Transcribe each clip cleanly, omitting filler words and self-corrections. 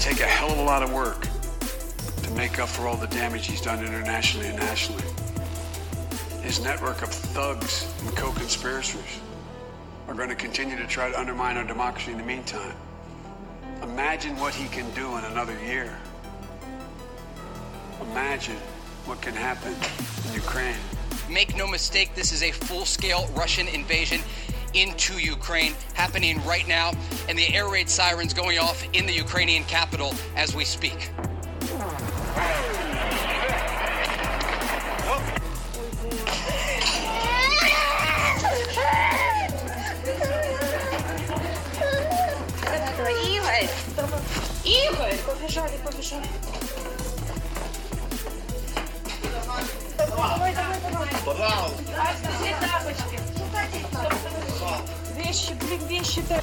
Take a hell of a lot of work to make up for all the damage he's done internationally and nationally. His network of thugs and co-conspirators are going to continue to try to undermine our democracy in the meantime. Imagine what he can do in another year. Imagine what can happen in Ukraine. Make no mistake, this is a full-scale Russian invasion into Ukraine happening right now, and the air raid sirens going off in the Ukrainian capital as we speak.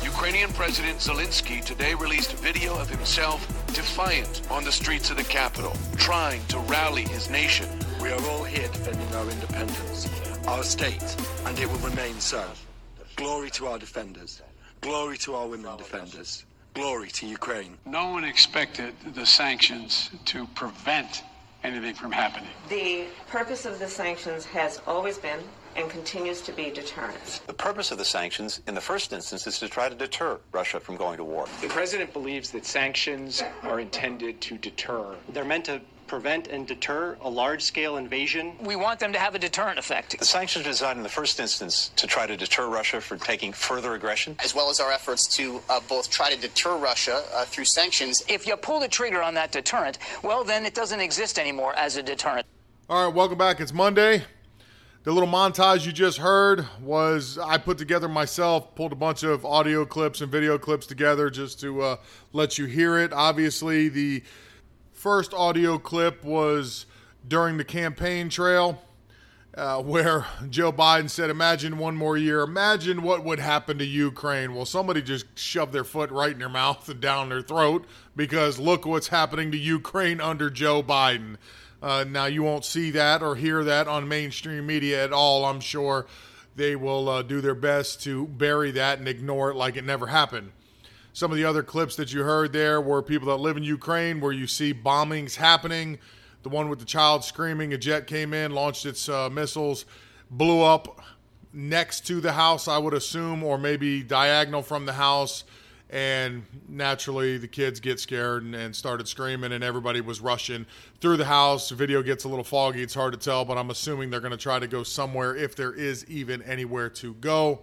Ukrainian President Zelensky today released a video of himself defiant on the streets of the capital, trying to rally his nation. We are all here defending our independence, our state, and it will remain so. Glory to our defenders. Glory to our women defenders. Glory to Ukraine. No one expected the sanctions to prevent anything from happening. The purpose of the sanctions has always been and continues to be deterrence. The purpose of the sanctions, in the first instance, is to try to deter Russia from going to war. The president believes that sanctions are intended to deter. They're meant to prevent and deter a large-scale invasion. We want them to have a deterrent effect. The sanctions are designed in the first instance to try to deter Russia from taking further aggression, as well as our efforts to both try to deter Russia through sanctions. If you pull the trigger on that deterrent, well, then it doesn't exist anymore as a deterrent. All right, welcome back. It's Monday. The little montage you just heard was I put together myself, pulled a bunch of audio clips and video clips together just to let you hear it. Obviously, the first audio clip was during the campaign trail where Joe Biden said, imagine one more year. Imagine what would happen to Ukraine. Well, somebody just shoved their foot right in their mouth and down their throat because look what's happening to Ukraine under Joe Biden. Now, you won't see that or hear that on mainstream media at all. I'm sure they will do their best to bury that and ignore it like it never happened. Some of the other clips that you heard there were people that live in Ukraine where you see bombings happening. The one with the child screaming, a jet came in, launched its missiles, blew up next to the house, I would assume, or maybe diagonal from the house. And naturally, the kids get scared and started screaming, and everybody was rushing through the house. The video gets a little foggy. It's hard to tell, but I'm assuming they're going to try to go somewhere if there is even anywhere to go.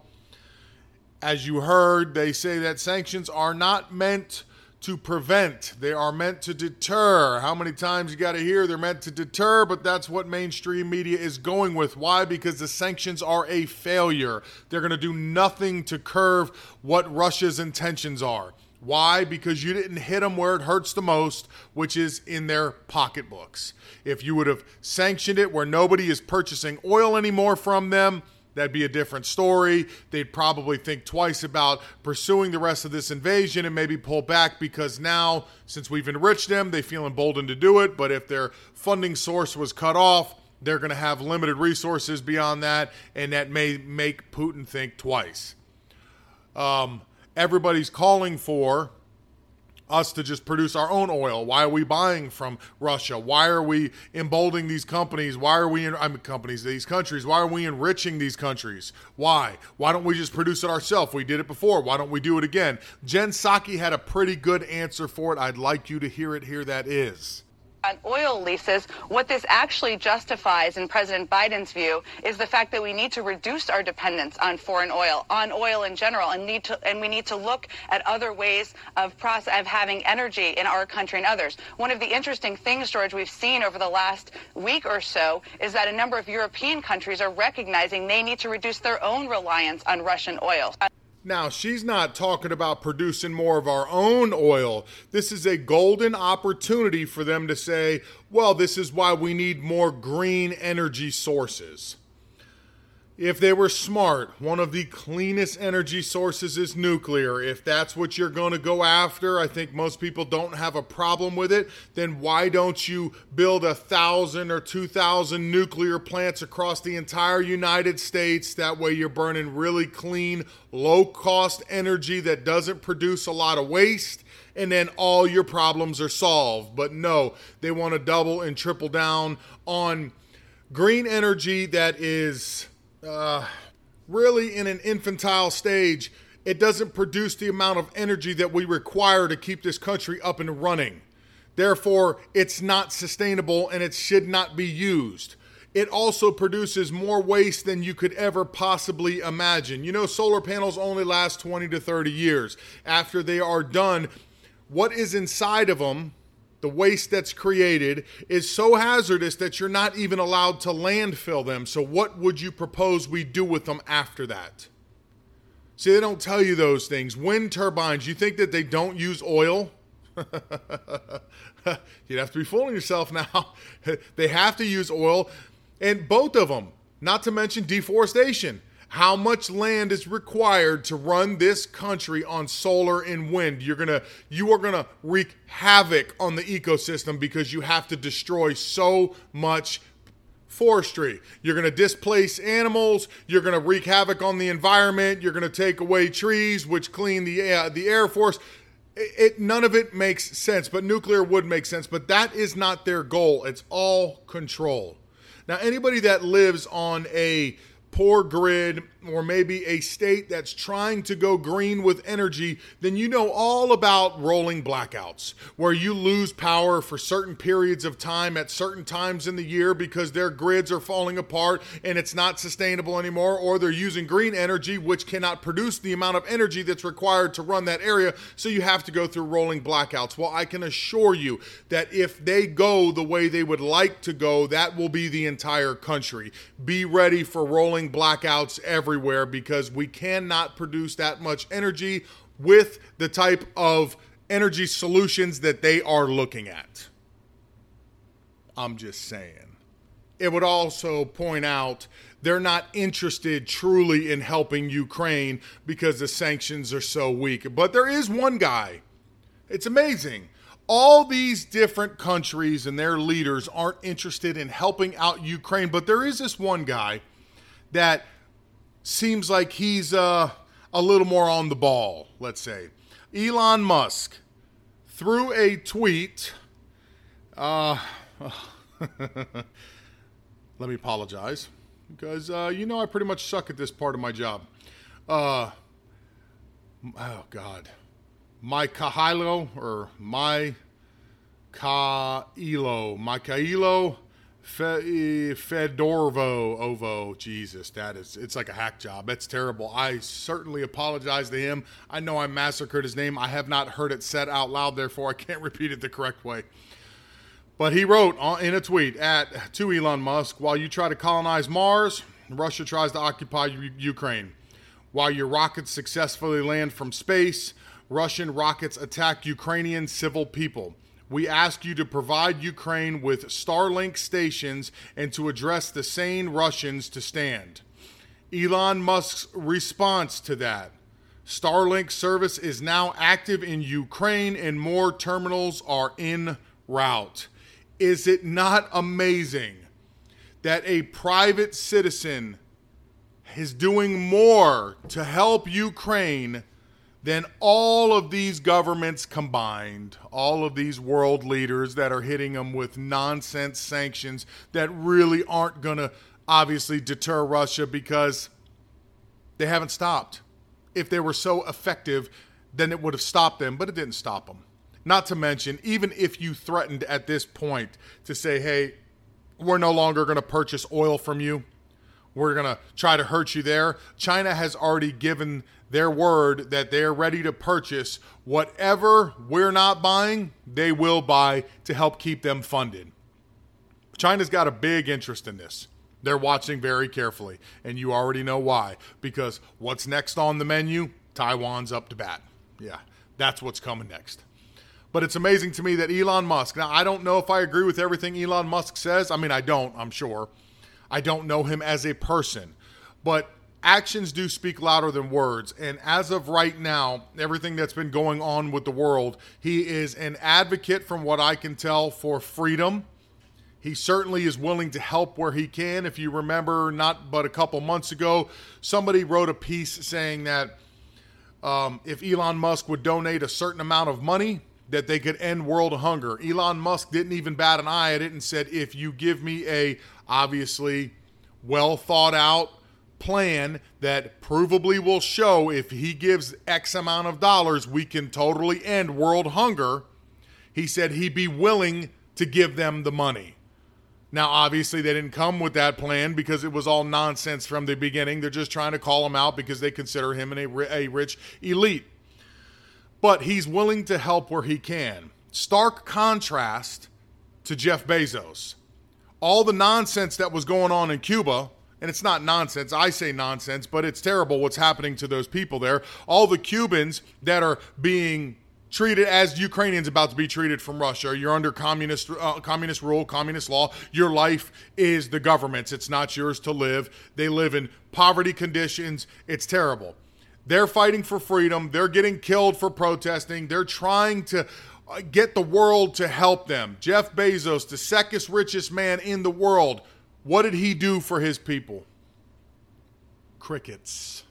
As you heard, they say that sanctions are not meant to prevent. They are meant to deter. How many times you got to hear they're meant to deter, but that's what mainstream media is going with. Why? Because the sanctions are a failure. They're going to do nothing to curb what Russia's intentions are. Why? Because you didn't hit them where it hurts the most, which is in their pocketbooks. If you would have sanctioned it where nobody is purchasing oil anymore from them, that'd be a different story. They'd probably think twice about pursuing the rest of this invasion and maybe pull back because now, since we've enriched them, they feel emboldened to do it. But if their funding source was cut off, they're going to have limited resources beyond that, and that may make Putin think twice. Everybody's calling for us to just produce our own oil. Why are we buying from Russia? Why are we emboldening these companies? Why are we these countries? Why are we enriching these countries? Why? Why don't we just produce it ourselves? We did it before. Why don't we do it again? Jen Psaki had a pretty good answer for it. I'd like you to hear it. Here that is. On oil leases, what this actually justifies in President Biden's view is the fact that we need to reduce our dependence on foreign oil, on oil in general, and we need to look at other ways of having energy in our country and others. One of the interesting things, George, we've seen over the last week or so is that a number of European countries are recognizing they need to reduce their own reliance on Russian oil. Now, she's not talking about producing more of our own oil. This is a golden opportunity for them to say, well, this is why we need more green energy sources. If they were smart, one of the cleanest energy sources is nuclear. If that's what you're going to go after, I think most people don't have a problem with it, then why don't you build 1,000 or 2,000 nuclear plants across the entire United States? That way you're burning really clean, low-cost energy that doesn't produce a lot of waste, and then all your problems are solved. But no, they want to double and triple down on green energy that is... really in an infantile stage. It doesn't produce the amount of energy that we require to keep this country up and running. Therefore, it's not sustainable and it should not be used. It also produces more waste than you could ever possibly imagine. You know, solar panels only last 20 to 30 years. After they are done, what is inside of them, the waste that's created, is so hazardous that you're not even allowed to landfill them. So what would you propose we do with them after that? See, they don't tell you those things. Wind turbines, you think that they don't use oil? You'd have to be fooling yourself now. They have to use oil, and both of them, not to mention deforestation. How much land is required to run this country on solar and wind? You are gonna wreak havoc on the ecosystem because you have to destroy so much forestry. You're gonna displace animals. You're gonna wreak havoc on the environment. You're gonna take away trees, which clean the air force. None of it makes sense, but nuclear would make sense. But that is not their goal. It's all control. Now, anybody that lives on a poor grid, or maybe a state that's trying to go green with energy, then you know all about rolling blackouts, where you lose power for certain periods of time at certain times in the year because their grids are falling apart and it's not sustainable anymore, or they're using green energy, which cannot produce the amount of energy that's required to run that area, so you have to go through rolling blackouts. Well, I can assure you that if they go the way they would like to go, that will be the entire country. Be ready for rolling blackouts everywhere because we cannot produce that much energy with the type of energy solutions that they are looking at. I'm just saying. It would also point out they're not interested truly in helping Ukraine because the sanctions are so weak. But there is one guy. It's amazing. All these different countries and their leaders aren't interested in helping out Ukraine, but there is this one guy that seems like he's a little more on the ball, let's say. Elon Musk, through a tweet, let me apologize, because I pretty much suck at this part of my job. Mykhailo Fedorovo, Ovo, Jesus, it's like a hack job. That's terrible. I certainly apologize to him. I know I massacred his name. I have not heard it said out loud, therefore I can't repeat it the correct way. But he wrote in a tweet to Elon Musk, while you try to colonize Mars, Russia tries to occupy Ukraine. While your rockets successfully land from space, Russian rockets attack Ukrainian civil people. We ask you to provide Ukraine with Starlink stations and to address the sane Russians to stand. Elon Musk's response to that: Starlink service is now active in Ukraine and more terminals are en route. Is it not amazing that a private citizen is doing more to help Ukraine than all of these governments combined, all of these world leaders that are hitting them with nonsense sanctions that really aren't going to obviously deter Russia because they haven't stopped? If they were so effective, then it would have stopped them, but it didn't stop them. Not to mention, even if you threatened at this point to say, hey, we're no longer going to purchase oil from you, we're going to try to hurt you there, China has already given their word that they're ready to purchase whatever we're not buying, they will buy to help keep them funded. China's got a big interest in this. They're watching very carefully, and you already know why. Because what's next on the menu? Taiwan's up to bat. Yeah, that's what's coming next. But it's amazing to me that Elon Musk, now I don't know if I agree with everything Elon Musk says. I mean, I don't, I'm sure. I don't know him as a person, but actions do speak louder than words. And as of right now, everything that's been going on with the world, he is an advocate, from what I can tell, for freedom. He certainly is willing to help where he can. If you remember, not but a couple months ago, somebody wrote a piece saying that if Elon Musk would donate a certain amount of money, that they could end world hunger. Elon Musk didn't even bat an eye at it and said, if you give me a, obviously, well thought out plan that provably will show if he gives X amount of dollars, we can totally end world hunger, he said he'd be willing to give them the money. Now, obviously, they didn't come with that plan because it was all nonsense from the beginning. They're just trying to call him out because they consider him a rich elite. But he's willing to help where he can. Stark contrast to Jeff Bezos. All the nonsense that was going on in Cuba, and it's not nonsense, I say nonsense, but it's terrible what's happening to those people there. All the Cubans that are being treated as Ukrainians about to be treated from Russia. You're under communist rule, communist law. Your life is the government's. It's not yours to live. They live in poverty conditions. It's terrible. They're fighting for freedom. They're getting killed for protesting. They're trying to get the world to help them. Jeff Bezos, the second richest man in the world, what did he do for his people? Crickets.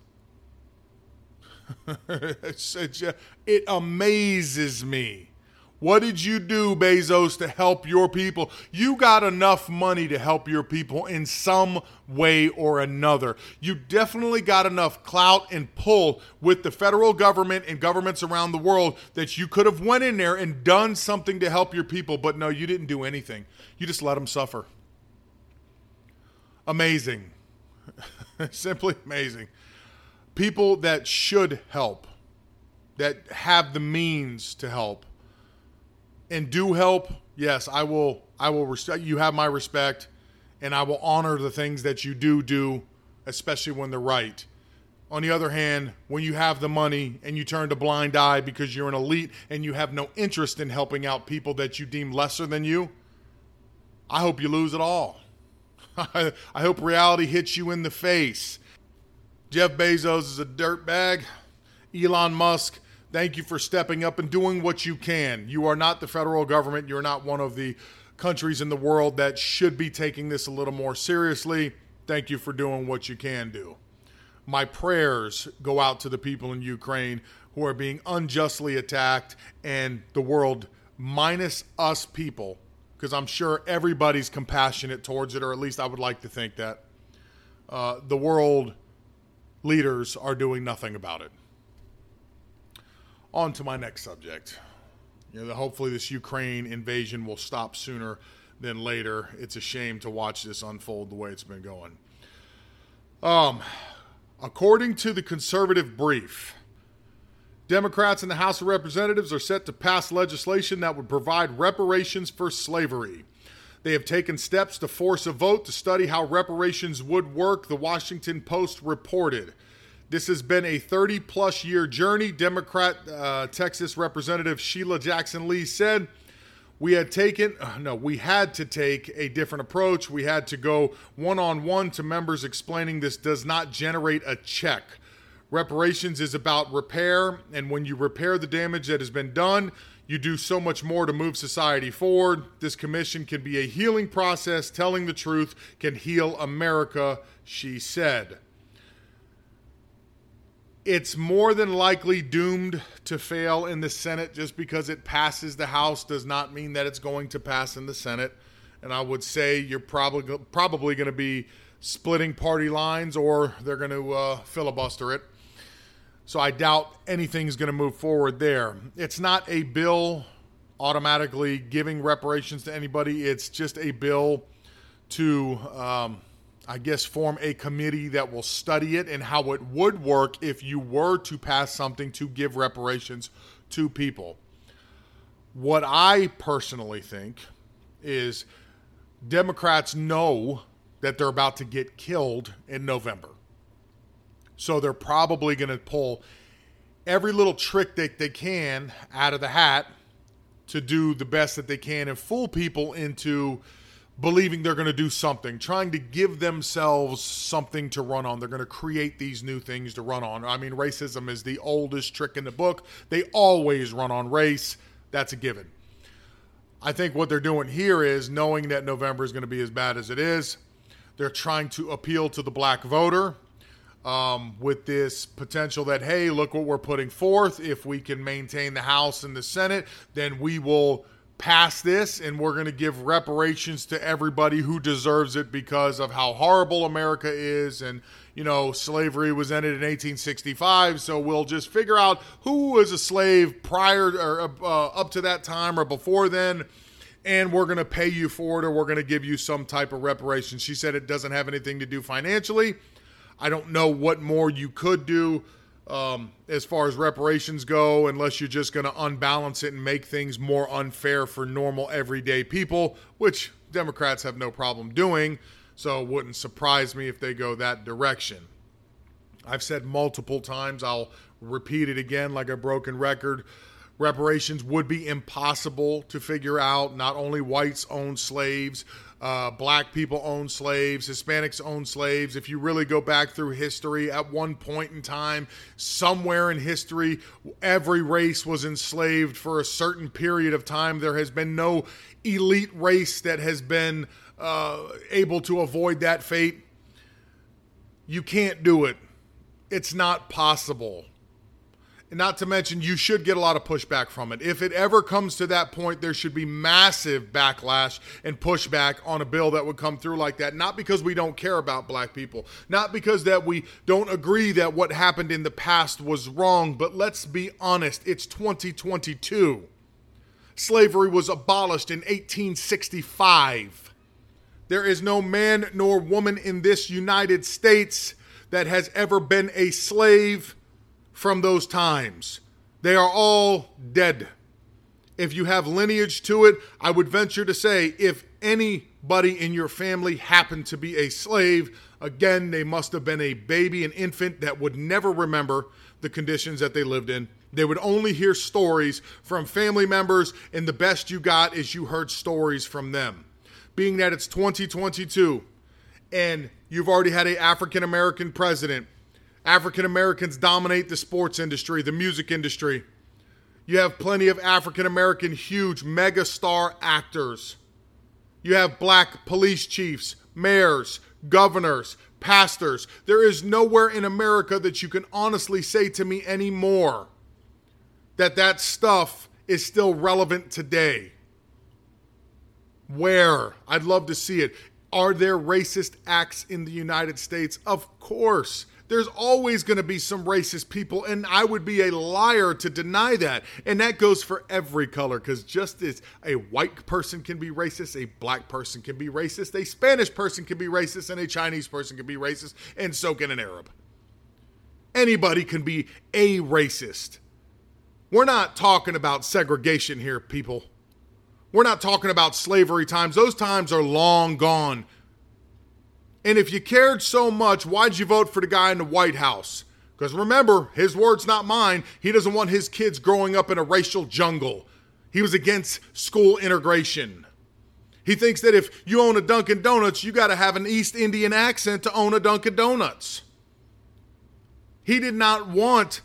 It amazes me. What did you do, Bezos, to help your people? You got enough money to help your people in some way or another. You definitely got enough clout and pull with the federal government and governments around the world that you could have went in there and done something to help your people, but no, you didn't do anything. You just let them suffer. Amazing. Simply amazing. People that should help, that have the means to help, and do help, yes, I will respect, you have my respect, and I will honor the things that you do, especially when they're right. On the other hand, when you have the money and you turn a blind eye because you're an elite and you have no interest in helping out people that you deem lesser than you, I hope you lose it all. I hope reality hits you in the face. Jeff Bezos is a dirtbag. Elon Musk, thank you for stepping up and doing what you can. You are not the federal government. You're not one of the countries in the world that should be taking this a little more seriously. Thank you for doing what you can do. My prayers go out to the people in Ukraine who are being unjustly attacked, and the world, minus us people, because I'm sure everybody's compassionate towards it, or at least I would like to think that. The world leaders are doing nothing about it. On to my next subject. Hopefully this Ukraine invasion will stop sooner than later. It's a shame to watch this unfold the way it's been going. According to the Conservative Brief, Democrats in the House of Representatives are set to pass legislation that would provide reparations for slavery. They have taken steps to force a vote to study how reparations would work, the Washington Post reported. This has been a 30-plus year journey, Democrat Texas Representative Sheila Jackson Lee said. We had to take a different approach. We had to go one-on-one to members, explaining this does not generate a check. Reparations is about repair, and when you repair the damage that has been done, you do so much more to move society forward. This commission can be a healing process. Telling the truth can heal America, she said. It's more than likely doomed to fail in the Senate. Just because it passes the House does not mean that it's going to pass in the Senate. And I would say you're probably going to be splitting party lines, or they're going to filibuster it. So I doubt anything's going to move forward there. It's not a bill automatically giving reparations to anybody. It's just a bill to form a committee that will study it and how it would work if you were to pass something to give reparations to people. What I personally think is Democrats know that they're about to get killed in November. So they're probably going to pull every little trick they can out of the hat to do the best that they can and fool people into believing they're going to do something, trying to give themselves something to run on. They're going to create these new things to run on. I mean, racism is the oldest trick in the book. They always run on race. That's a given. I think what they're doing here is knowing that November is going to be as bad as it is. They're trying to appeal to the black voter with this potential that, hey, look what we're putting forth. If we can maintain the House and the Senate, then we will pass this and we're going to give reparations to everybody who deserves it because of how horrible America is. And, you know, slavery was ended in 1865. So we'll just figure out who was a slave prior or up to that time or before then. And we're going to pay you for it, or we're going to give you some type of reparation. She said it doesn't have anything to do financially. I don't know what more you could do as far as reparations go, unless you're just going to unbalance it and make things more unfair for normal everyday people, which Democrats have no problem doing. So it wouldn't surprise me if they go that direction. I've said multiple times, I'll repeat it again like a broken record. Reparations would be impossible to figure out. Not only whites own slaves, black people own slaves, Hispanics own slaves. If you really go back through history, at one point in time, somewhere in history, every race was enslaved for a certain period of time. There has been no elite race that has been able to avoid that fate. You can't do it. It's not possible. And not to mention, you should get a lot of pushback from it. If it ever comes to that point, there should be massive backlash and pushback on a bill that would come through like that. Not because we don't care about black people. Not because that we don't agree that what happened in the past was wrong. But let's be honest, it's 2022. Slavery was abolished in 1865. There is no man nor woman in this United States that has ever been a slave from those times. They are all dead. If you have lineage to it, I would venture to say if anybody in your family happened to be a slave, again, they must have been a baby, an infant that would never remember the conditions that they lived in. They would only hear stories from family members, and the best you got is you heard stories from them. Being that it's 2022 and you've already had an African American president, African Americans dominate the sports industry, the music industry. You have plenty of African American huge megastar actors. You have black police chiefs, mayors, governors, pastors. There is nowhere in America that you can honestly say to me anymore that that stuff is still relevant today. Where? I'd love to see it. Are there racist acts in the United States? Of course. There's always going to be some racist people, and I would be a liar to deny that. And that goes for every color, because just as a white person can be racist, a black person can be racist, a Spanish person can be racist, and a Chinese person can be racist, and so can an Arab. Anybody can be a racist. We're not talking about segregation here, people. We're not talking about slavery times. Those times are long gone. And if you cared so much, why'd you vote for the guy in the White House? Because remember, his word's not mine. He doesn't want his kids growing up in a racial jungle. He was against school integration. He thinks that if you own a Dunkin' Donuts, you got to have an East Indian accent to own a Dunkin' Donuts. He did not want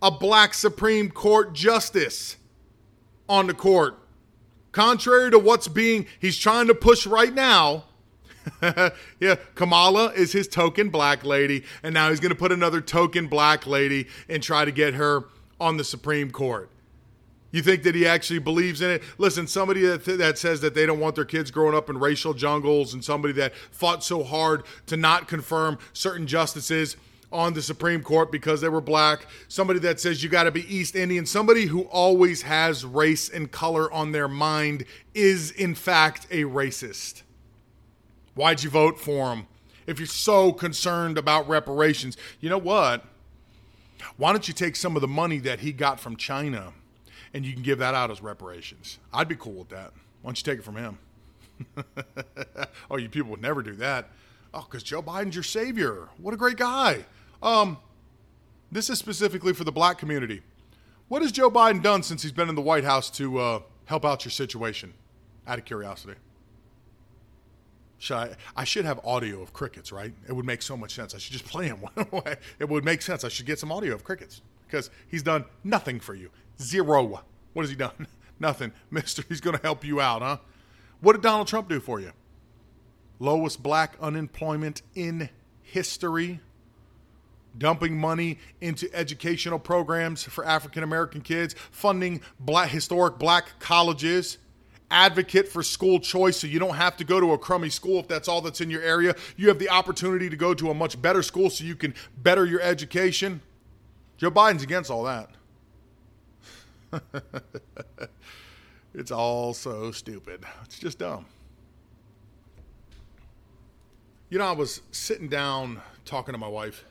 a black Supreme Court justice on the court. Contrary to what's being, he's trying to push right now. Yeah, Kamala is his token black lady, and now he's going to put another token black lady and try to get her on the Supreme Court. You think that he actually believes in it? Listen, somebody that says that they don't want their kids growing up in racial jungles, and somebody that fought so hard to not confirm certain justices on the Supreme Court because they were black, somebody that says you got to be East Indian, somebody who always has race and color on their mind is in fact a racist. Why'd you vote for him? If you're so concerned about reparations, you know what? Why don't you take some of the money that he got from China and you can give that out as reparations? I'd be cool with that. Why don't you take it from him? Oh, you people would never do that. Oh, because Joe Biden's your savior. What a great guy. This is specifically for the black community. What has Joe Biden done since he's been in the White House to help out your situation? Out of curiosity. I should have audio of crickets, right? It would make so much sense. I should just play him one way. It would make sense. I should get some audio of crickets because he's done nothing for you. Zero. What has he done? Nothing. Mister, he's going to help you out, huh? What did Donald Trump do for you? Lowest black unemployment in history. Dumping money into educational programs for African-American kids. Funding historic black colleges. Advocate for school choice so you don't have to go to a crummy school if that's all that's in your area. You have the opportunity to go to a much better school so you can better your education. Joe Biden's against all that. It's all so stupid. It's just dumb. You know, I was sitting down talking to my wife,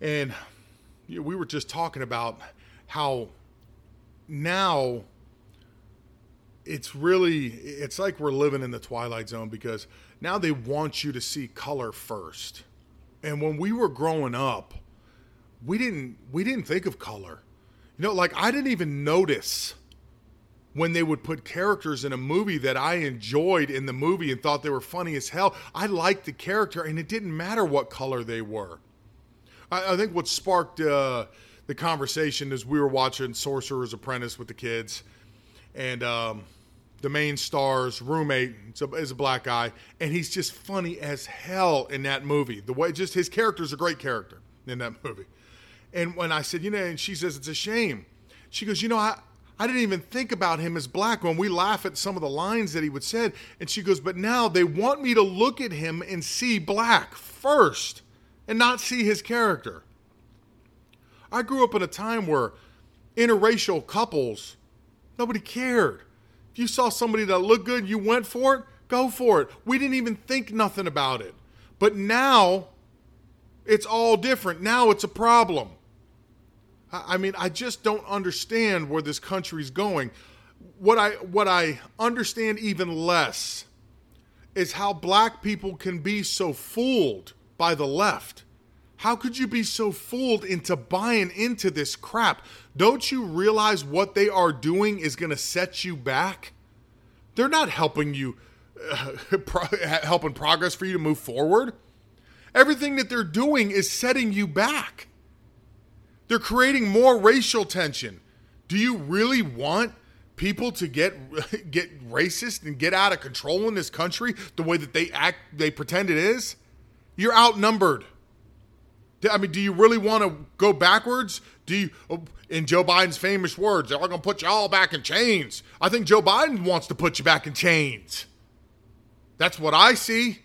and we were just talking about how now it's like we're living in the Twilight Zone because now they want you to see color first. And when we were growing up, we didn't think of color. You know, like I didn't even notice when they would put characters in a movie that I enjoyed in the movie and thought they were funny as hell. I liked the character and it didn't matter what color they were. I think what sparked the conversation is we were watching Sorcerer's Apprentice with the kids, and the main star's roommate is a black guy, and he's just funny as hell in that movie. The way just his character's a great character in that movie. And when I said, you know, and she says, it's a shame. She goes, you know, I didn't even think about him as black when we laugh at some of the lines that he would say. And she goes, but now they want me to look at him and see black first and not see his character. I grew up in a time where interracial couples, nobody cared. If you saw somebody that looked good, you went for it, go for it. We didn't even think nothing about it. But now it's all different. Now it's a problem. I mean, I just don't understand where this country's going. What I understand even less is how black people can be so fooled by the left. How could you be so fooled into buying into this crap? Don't you realize what they are doing is going to set you back? They're not helping you, helping progress for you to move forward. Everything that they're doing is setting you back. They're creating more racial tension. Do you really want people to get racist and get out of control in this country the way that they pretend it is? You're outnumbered. I mean, do you really want to go backwards? In Joe Biden's famous words, they're going to put you all back in chains. I think Joe Biden wants to put you back in chains. That's what I see.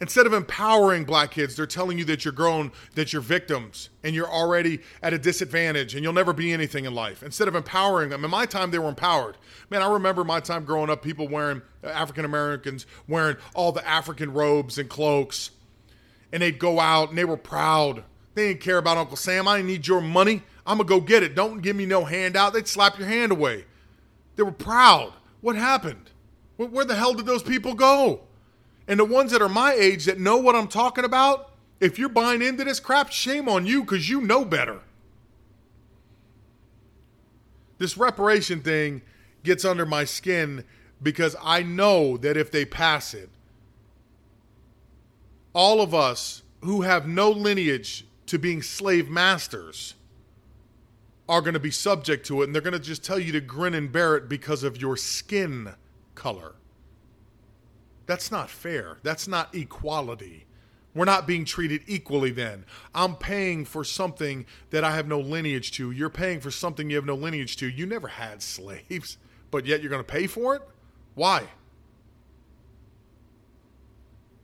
Instead of empowering black kids, they're telling you that you're grown, that you're victims, and you're already at a disadvantage, and you'll never be anything in life. Instead of empowering them, in my time, they were empowered. Man, I remember my time growing up, people wearing, African Americans wearing all the African robes and cloaks, and they'd go out, and they were proud. They didn't care about Uncle Sam. I didn't need your money. I'm going to go get it. Don't give me no handout. They'd slap your hand away. They were proud. What happened? Where the hell did those people go? And the ones that are my age that know what I'm talking about, if you're buying into this crap, shame on you because you know better. This reparation thing gets under my skin because I know that if they pass it, all of us who have no lineage to being slave masters are going to be subject to it, and they're going to just tell you to grin and bear it because of your skin color. That's not fair. That's not equality. We're not being treated equally then. I'm paying for something that I have no lineage to. You're paying for something you have no lineage to. You never had slaves, but yet you're going to pay for it? Why?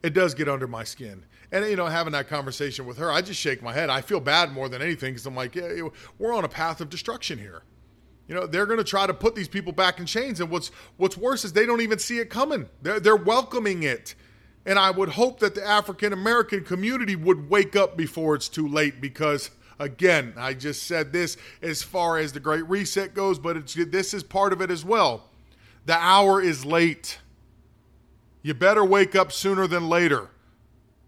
It does get under my skin. And, you know, having that conversation with her, I just shake my head. I feel bad more than anything because I'm like, yeah, we're on a path of destruction here. You know, they're going to try to put these people back in chains. And what's worse is they don't even see it coming. They're welcoming it. And I would hope that the African-American community would wake up before it's too late because, again, I just said this as far as the Great Reset goes, but this is part of it as well. The hour is late. You better wake up sooner than later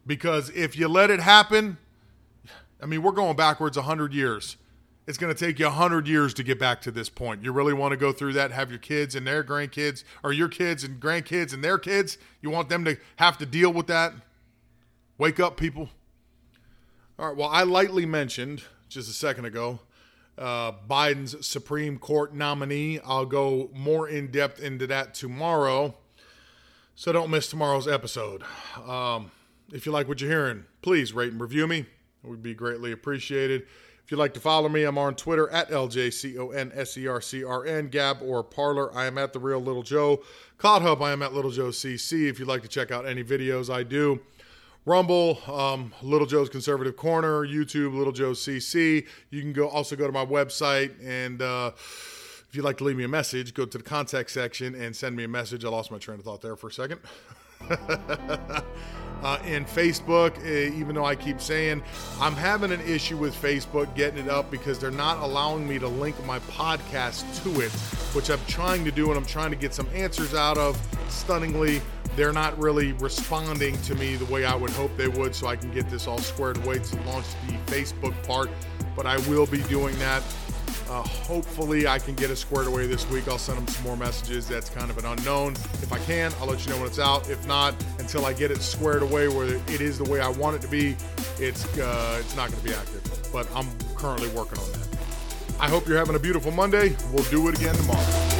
because if you let it happen, I mean, we're going backwards 100 years. It's going to take you 100 years to get back to this point. You really want to go through that, have your kids and their grandkids, or your kids and grandkids and their kids? You want them to have to deal with that? Wake up, people. All right, well, I lightly mentioned just a second ago Biden's Supreme Court nominee. I'll go more in depth into that tomorrow, so don't miss tomorrow's episode. If you like what you're hearing, please rate and review me. It would be greatly appreciated. If you'd like to follow me, I'm on Twitter at LJCONSERCRN, Gab or Parlor. I am at The Real Little Joe. Cloud Hub, I am at Little Joe CC. If you'd like to check out any videos I do, Rumble, Little Joe's Conservative Corner, YouTube, Little Joe CC. You can also go to my website, and if you'd like to leave me a message, go to the contact section and send me a message. I lost my train of thought there for a second. And Facebook, even though I keep saying I'm having an issue with Facebook getting it up because they're not allowing me to link my podcast to it, which I'm trying to do and I'm trying to get some answers out of. Stunningly, they're not really responding to me the way I would hope they would, so I can get this all squared away to launch the Facebook part. But I will be doing that. Hopefully I can get it squared away this week. I'll send them some more messages. That's kind of an unknown. If I can, I'll let you know when it's out. If not, until I get it squared away where it is the way I want it to be, it's not going to be active. But I'm currently working on that. I hope you're having a beautiful Monday. We'll do it again tomorrow.